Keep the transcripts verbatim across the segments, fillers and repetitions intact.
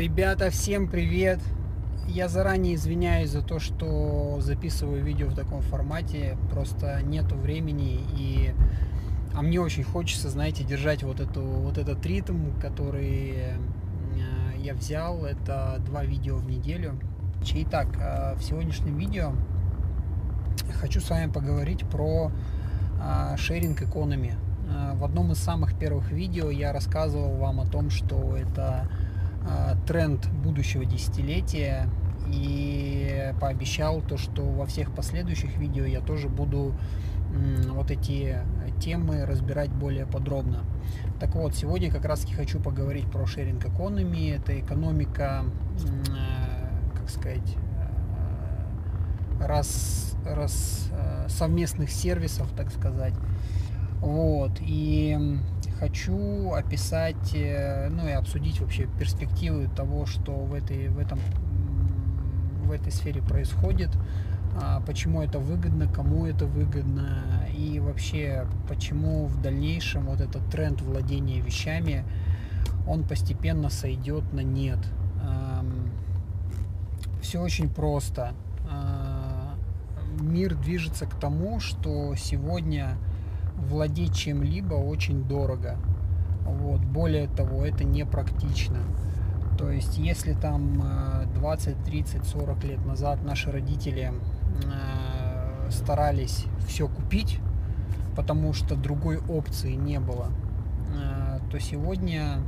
Ребята, всем привет! Я заранее извиняюсь за то, что записываю видео в таком формате, просто нету времени, и а мне очень хочется, знаете, держать вот эту вот этот ритм, который я взял. Это два видео в неделю. Итак, в сегодняшнем видео хочу с вами поговорить про шеринг экономи. В одном из самых первых видео я рассказывал вам о том, что это тренд будущего десятилетия, и пообещал то, что во всех последующих видео я тоже буду вот эти темы разбирать более подробно. Так вот, сегодня как раз-таки хочу поговорить про шеринг экономи. Это экономика, как сказать, раз, раз совместных сервисов, так сказать. Вот, и хочу описать, ну и обсудить вообще перспективы того, что в этой, в этом, в этой сфере происходит, почему это выгодно, кому это выгодно, и вообще, почему в дальнейшем вот этот тренд владения вещами, он постепенно сойдет на нет. Все очень просто. Мир движется к тому, что сегодня владеть чем-либо очень дорого. Вот. Более того, это непрактично. То есть, если там двадцать, тридцать, сорок лет назад наши родители старались все купить, потому что другой опции не было, то сегодня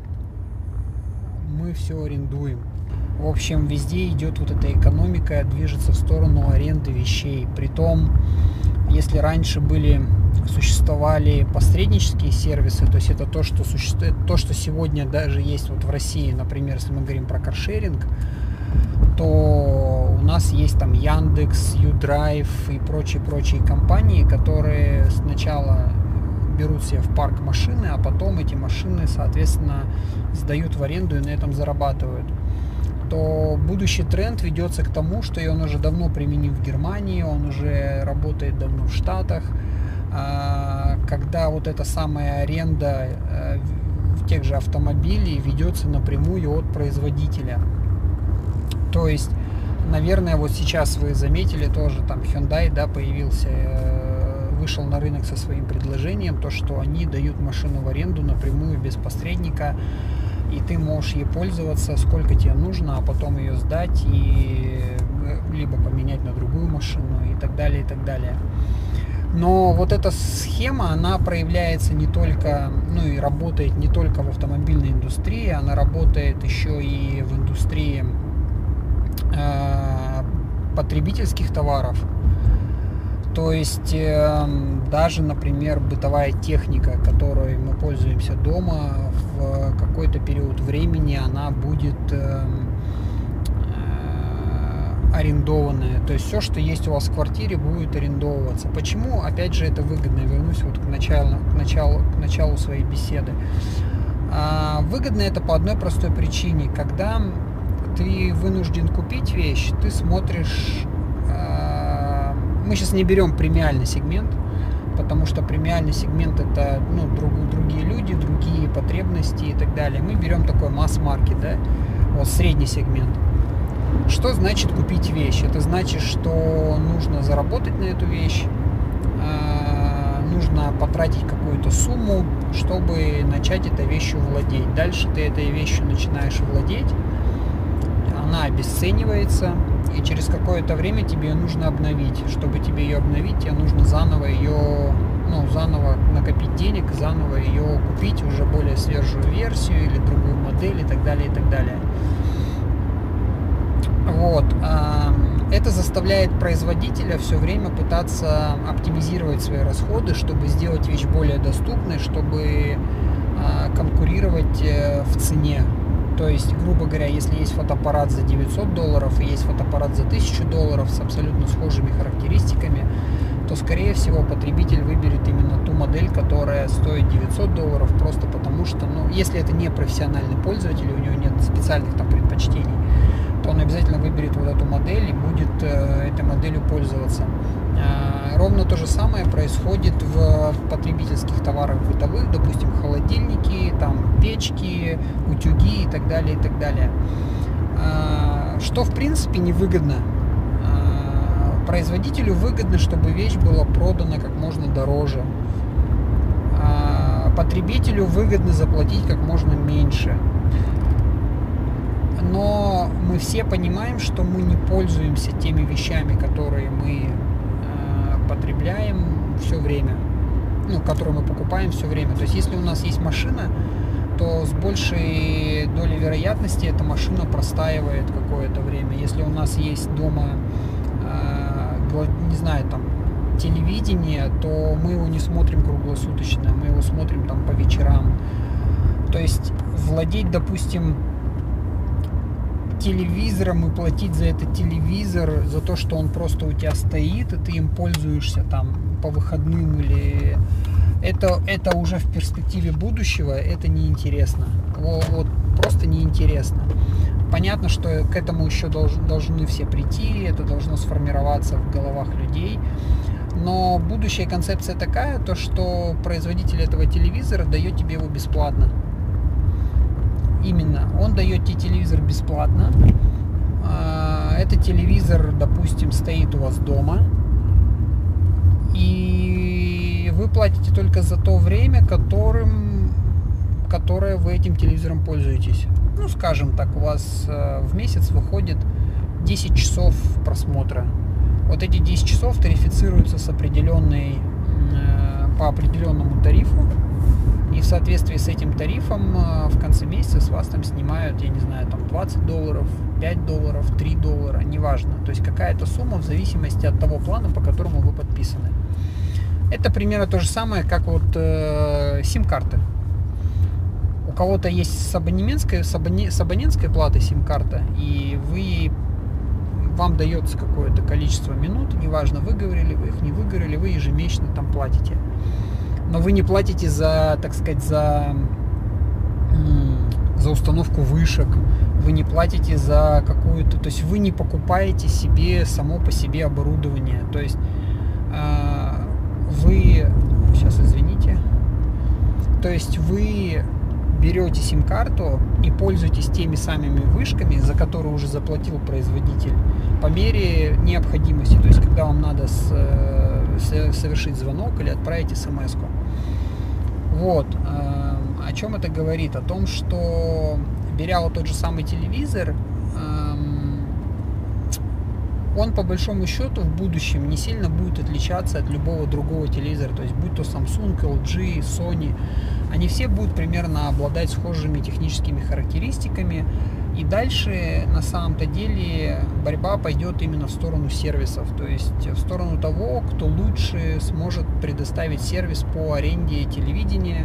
мы все арендуем. В общем, везде идет вот эта экономика, движется в сторону аренды вещей. Притом, если раньше были существовали посреднические сервисы, то есть это то, что существует, то, что сегодня даже есть вот в России, например, если мы говорим про каршеринг, то у нас есть там Яндекс, ЮДрайв и прочие-прочие компании, которые сначала берут себе в парк машины, а потом эти машины, соответственно, сдают в аренду и на этом зарабатывают. То будущий тренд ведется к тому, что и он уже давно применим в Германии, он уже работает давно в Штатах, когда вот эта самая аренда тех же автомобилей ведется напрямую от производителя. То есть, наверное, вот сейчас вы заметили тоже, там Hyundai, да, появился, вышел на рынок со своим предложением, то, что они дают машину в аренду напрямую, без посредника, и ты можешь ей пользоваться сколько тебе нужно, а потом ее сдать и либо поменять на другую машину, и так далее, и так далее. Но вот эта схема, она проявляется не только, ну и работает не только в автомобильной индустрии, она работает еще и в индустрии э, потребительских товаров. То есть э, даже, например, бытовая техника, которой мы пользуемся дома, в какой-то период времени она будет э, арендованное, то есть все, что есть у вас в квартире, будет арендовываться. Почему, опять же, это выгодно? Вернусь вот к началу, к началу, к началу своей беседы. Выгодно это по одной простой причине. Когда ты вынужден купить вещь, ты смотришь... Мы сейчас не берем премиальный сегмент, потому что премиальный сегмент — это, ну, другие люди, другие потребности и так далее. Мы берем такой масс-маркет, да? Вот средний сегмент. Что значит купить вещь? Это значит, что нужно заработать на эту вещь, нужно потратить какую-то сумму, чтобы начать этой вещью владеть. Дальше ты этой вещью начинаешь владеть, она обесценивается, и через какое-то время тебе ее нужно обновить. Чтобы тебе ее обновить, тебе нужно заново ее, ну, заново накопить денег, заново ее купить, уже более свежую версию или другую модель, и так далее, и так далее. Вот. Это заставляет производителя все время пытаться оптимизировать свои расходы, чтобы сделать вещь более доступной, чтобы конкурировать в цене. То есть, грубо говоря, если есть фотоаппарат за девятьсот долларов и есть фотоаппарат за тысячу долларов с абсолютно схожими характеристиками, то, скорее всего, потребитель выберет именно ту модель, которая стоит девятьсот долларов, просто потому что, ну, если это не профессиональный пользователь, у него нет специальных там предпочтений, то он обязательно выберет вот эту модель и будет э, этой моделью пользоваться. Ровно то же самое происходит в потребительских товарах бытовых, допустим, холодильники, там, печки, утюги и так далее, и так далее. Что, в принципе, невыгодно. Производителю выгодно, чтобы вещь была продана как можно дороже. Потребителю выгодно заплатить как можно меньше. Но мы все понимаем, что мы не пользуемся теми вещами, которые мы потребляем все время, ну, которую мы покупаем все время. То есть, если у нас есть машина, то с большей долей вероятности эта машина простаивает какое-то время. Если у нас есть дома, э, не знаю, там, телевидение, то мы его не смотрим круглосуточно, мы его смотрим там по вечерам. То есть, владеть, допустим, телевизором и платить за этот телевизор, за то, что он просто у тебя стоит, и ты им пользуешься там по выходным, или это, это уже в перспективе будущего, это неинтересно. Вот, вот просто неинтересно. Понятно, что к этому еще долж, должны все прийти, это должно сформироваться в головах людей. Но будущая концепция такая, то, что производитель этого телевизора дает тебе его бесплатно. Именно, он дает тебе телевизор бесплатно. Этот телевизор, допустим, стоит у вас дома. И вы платите только за то время, которым, которое вы этим телевизором пользуетесь. Ну, скажем так, у вас в месяц выходит десять часов просмотра. Вот эти десять часов тарифицируются с определенной, по определенному тарифу. И в соответствии с этим тарифом в конце месяца с вас там снимают, я не знаю, там двадцать долларов, пять долларов, три доллара, неважно. То есть какая-то сумма в зависимости от того плана, по которому вы подписаны. Это примерно то же самое, как вот э, сим-карты. У кого-то есть с абонентской, с абоне, с абонентской платы сим-карта, и вы, вам дается какое-то количество минут, неважно, выговорили вы их, не выговорили, вы ежемесячно там платите. Но вы не платите за, так сказать, за, за установку вышек, вы не платите за какую-то... То есть вы не покупаете себе само по себе оборудование. То есть вы... Сейчас, извините. То есть вы берете сим-карту и пользуетесь теми самыми вышками, за которые уже заплатил производитель, по мере необходимости. То есть когда вам надо с, совершить звонок или отправить смс-ку. Вот. О чем это говорит? О том, что, беря вот тот же самый телевизор, он по большому счету в будущем не сильно будет отличаться от любого другого телевизора. То есть будь то Samsung, эл джи, Sony, они все будут примерно обладать схожими техническими характеристиками. И дальше на самом-то деле борьба пойдет именно в сторону сервисов, то есть в сторону того, кто лучше сможет предоставить сервис по аренде телевидения,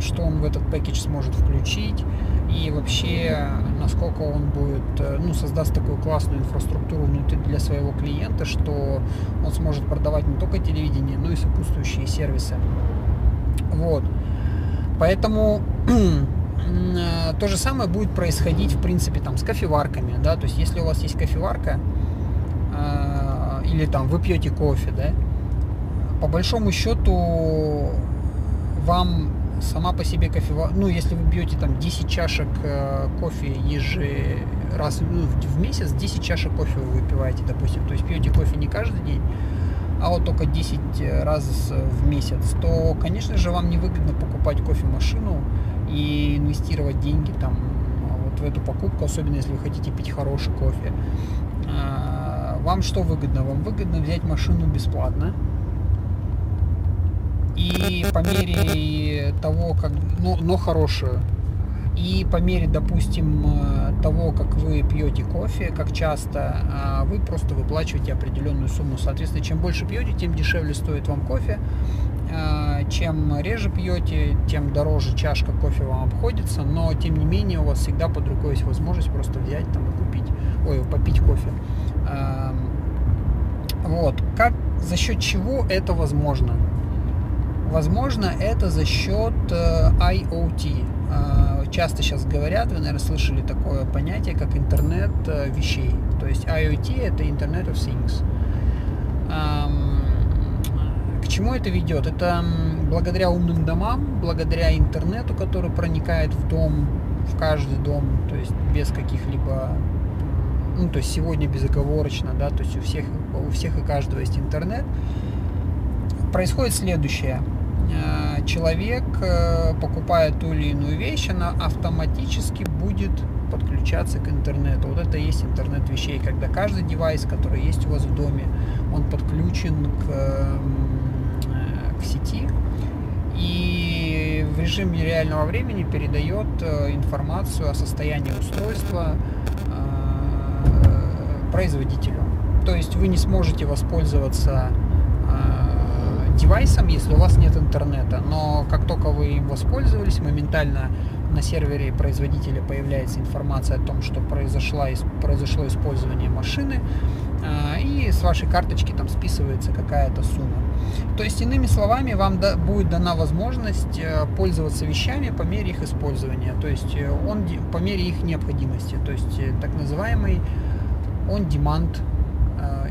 что он в этот пэкэдж сможет включить и вообще насколько он будет, ну, создаст такую классную инфраструктуру внутри для своего клиента, что он сможет продавать не только телевидение, но и сопутствующие сервисы. Вот. Поэтому то же самое будет происходить, в принципе, там, с кофеварками, да, то есть если у вас есть кофеварка, э, или там вы пьете кофе, да, по большому счету вам сама по себе кофеварка, ну, если вы пьете там десять чашек э, кофе еже раз, ну, в месяц, десять чашек кофе вы выпиваете, допустим, то есть пьете кофе не каждый день, а вот только десять раз в месяц, то, конечно же, вам невыгодно покупать кофемашину и инвестировать деньги там вот в эту покупку, особенно если вы хотите пить хороший кофе. Вам что выгодно? Вам выгодно взять машину бесплатно и по мере того, как, но, но хорошую, и по мере, допустим, того, как вы пьете кофе, как часто, вы просто выплачиваете определенную сумму. Соответственно, чем больше пьете, тем дешевле стоит вам кофе. Чем реже пьете, тем дороже чашка кофе вам обходится, но тем не менее у вас всегда под рукой есть возможность просто взять там и купить, ой, попить кофе. Вот. Как, за счет чего это возможно? Возможно, это за счет ай о ти. Часто сейчас говорят, вы, наверное, слышали такое понятие, как интернет вещей. То есть ай о ти – это Internet of Things. К чему это ведет? Это благодаря умным домам, благодаря интернету, который проникает в дом, в каждый дом, то есть без каких-либо, ну, то есть сегодня безоговорочно, да, то есть у всех, у всех и каждого есть интернет. Происходит следующее. Человек покупает ту или иную вещь, она автоматически будет подключаться к интернету. Вот это и есть интернет вещей, когда каждый девайс, который есть у вас в доме, он подключен к, к сети и в режиме реального времени передает информацию о состоянии устройства производителю. То есть вы не сможете воспользоваться девайсом, если у вас нет интернета, но как только вы им воспользовались, моментально на сервере производителя появляется информация о том, что произошло, произошло использование машины, и с вашей карточки там списывается какая-то сумма. То есть, иными словами, вам будет дана возможность пользоваться вещами по мере их использования, то есть он по мере их необходимости, то есть так называемый on-demand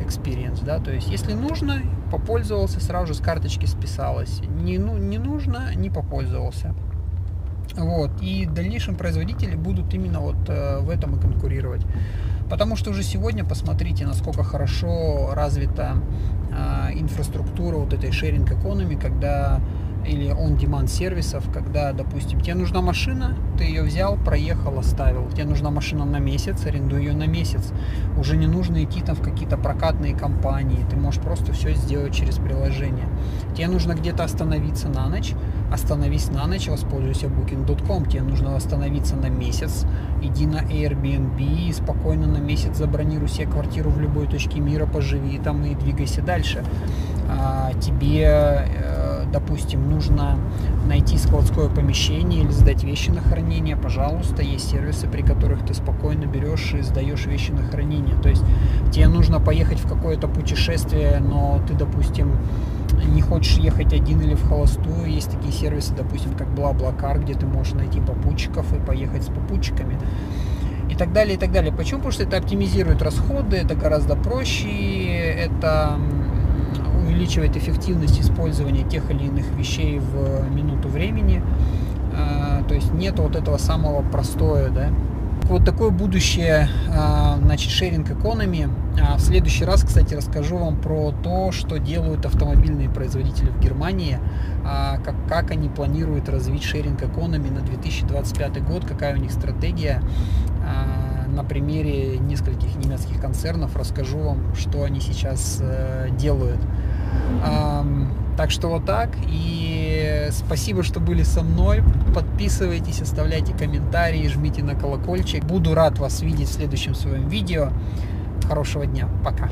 experience, да, то есть если нужно, попользовался, сразу же с карточки списалось, не, ну, не нужно, не попользовался. Вот, и в дальнейшем производители будут именно вот э, в этом и конкурировать, потому что уже сегодня посмотрите, насколько хорошо развита э, инфраструктура вот этой sharing economy, когда, или on-demand сервисов, когда, допустим, тебе нужна машина, ты ее взял, проехал, оставил. Тебе нужна машина на месяц, арендуй ее на месяц. Уже не нужно идти там в какие-то прокатные компании, ты можешь просто все сделать через приложение. Тебе нужно где-то остановиться на ночь, остановись на ночь, воспользуйся букинг точка ком. Тебе нужно остановиться на месяц, иди на Airbnb и спокойно на месяц забронируй себе квартиру в любой точке мира, поживи там и двигайся дальше. А, тебе, допустим, нужно найти складское помещение или сдать вещи на хранение, пожалуйста, есть сервисы, при которых ты спокойно берешь и сдаешь вещи на хранение. То есть тебе нужно поехать в какое-то путешествие, но ты, допустим, не хочешь ехать один или в холостую, есть такие сервисы, допустим, как BlaBlaCar, где ты можешь найти попутчиков и поехать с попутчиками. И так далее, и так далее. Почему? Потому что это оптимизирует расходы, это гораздо проще, это увеличивает эффективность использования тех или иных вещей в минуту времени. То есть нет вот этого самого простое, да. Вот такое будущее, значит, sharing economy. В следующий раз, кстати, расскажу вам про то, что делают автомобильные производители в Германии, как, как они планируют развить sharing economy на две тысячи двадцать пятый год, какая у них стратегия. На примере нескольких немецких концернов расскажу вам, что они сейчас делают. Так что вот так. И спасибо, что были со мной. Подписывайтесь, оставляйте комментарии, жмите на колокольчик. Буду рад вас видеть в следующем своем видео. Хорошего дня. Пока.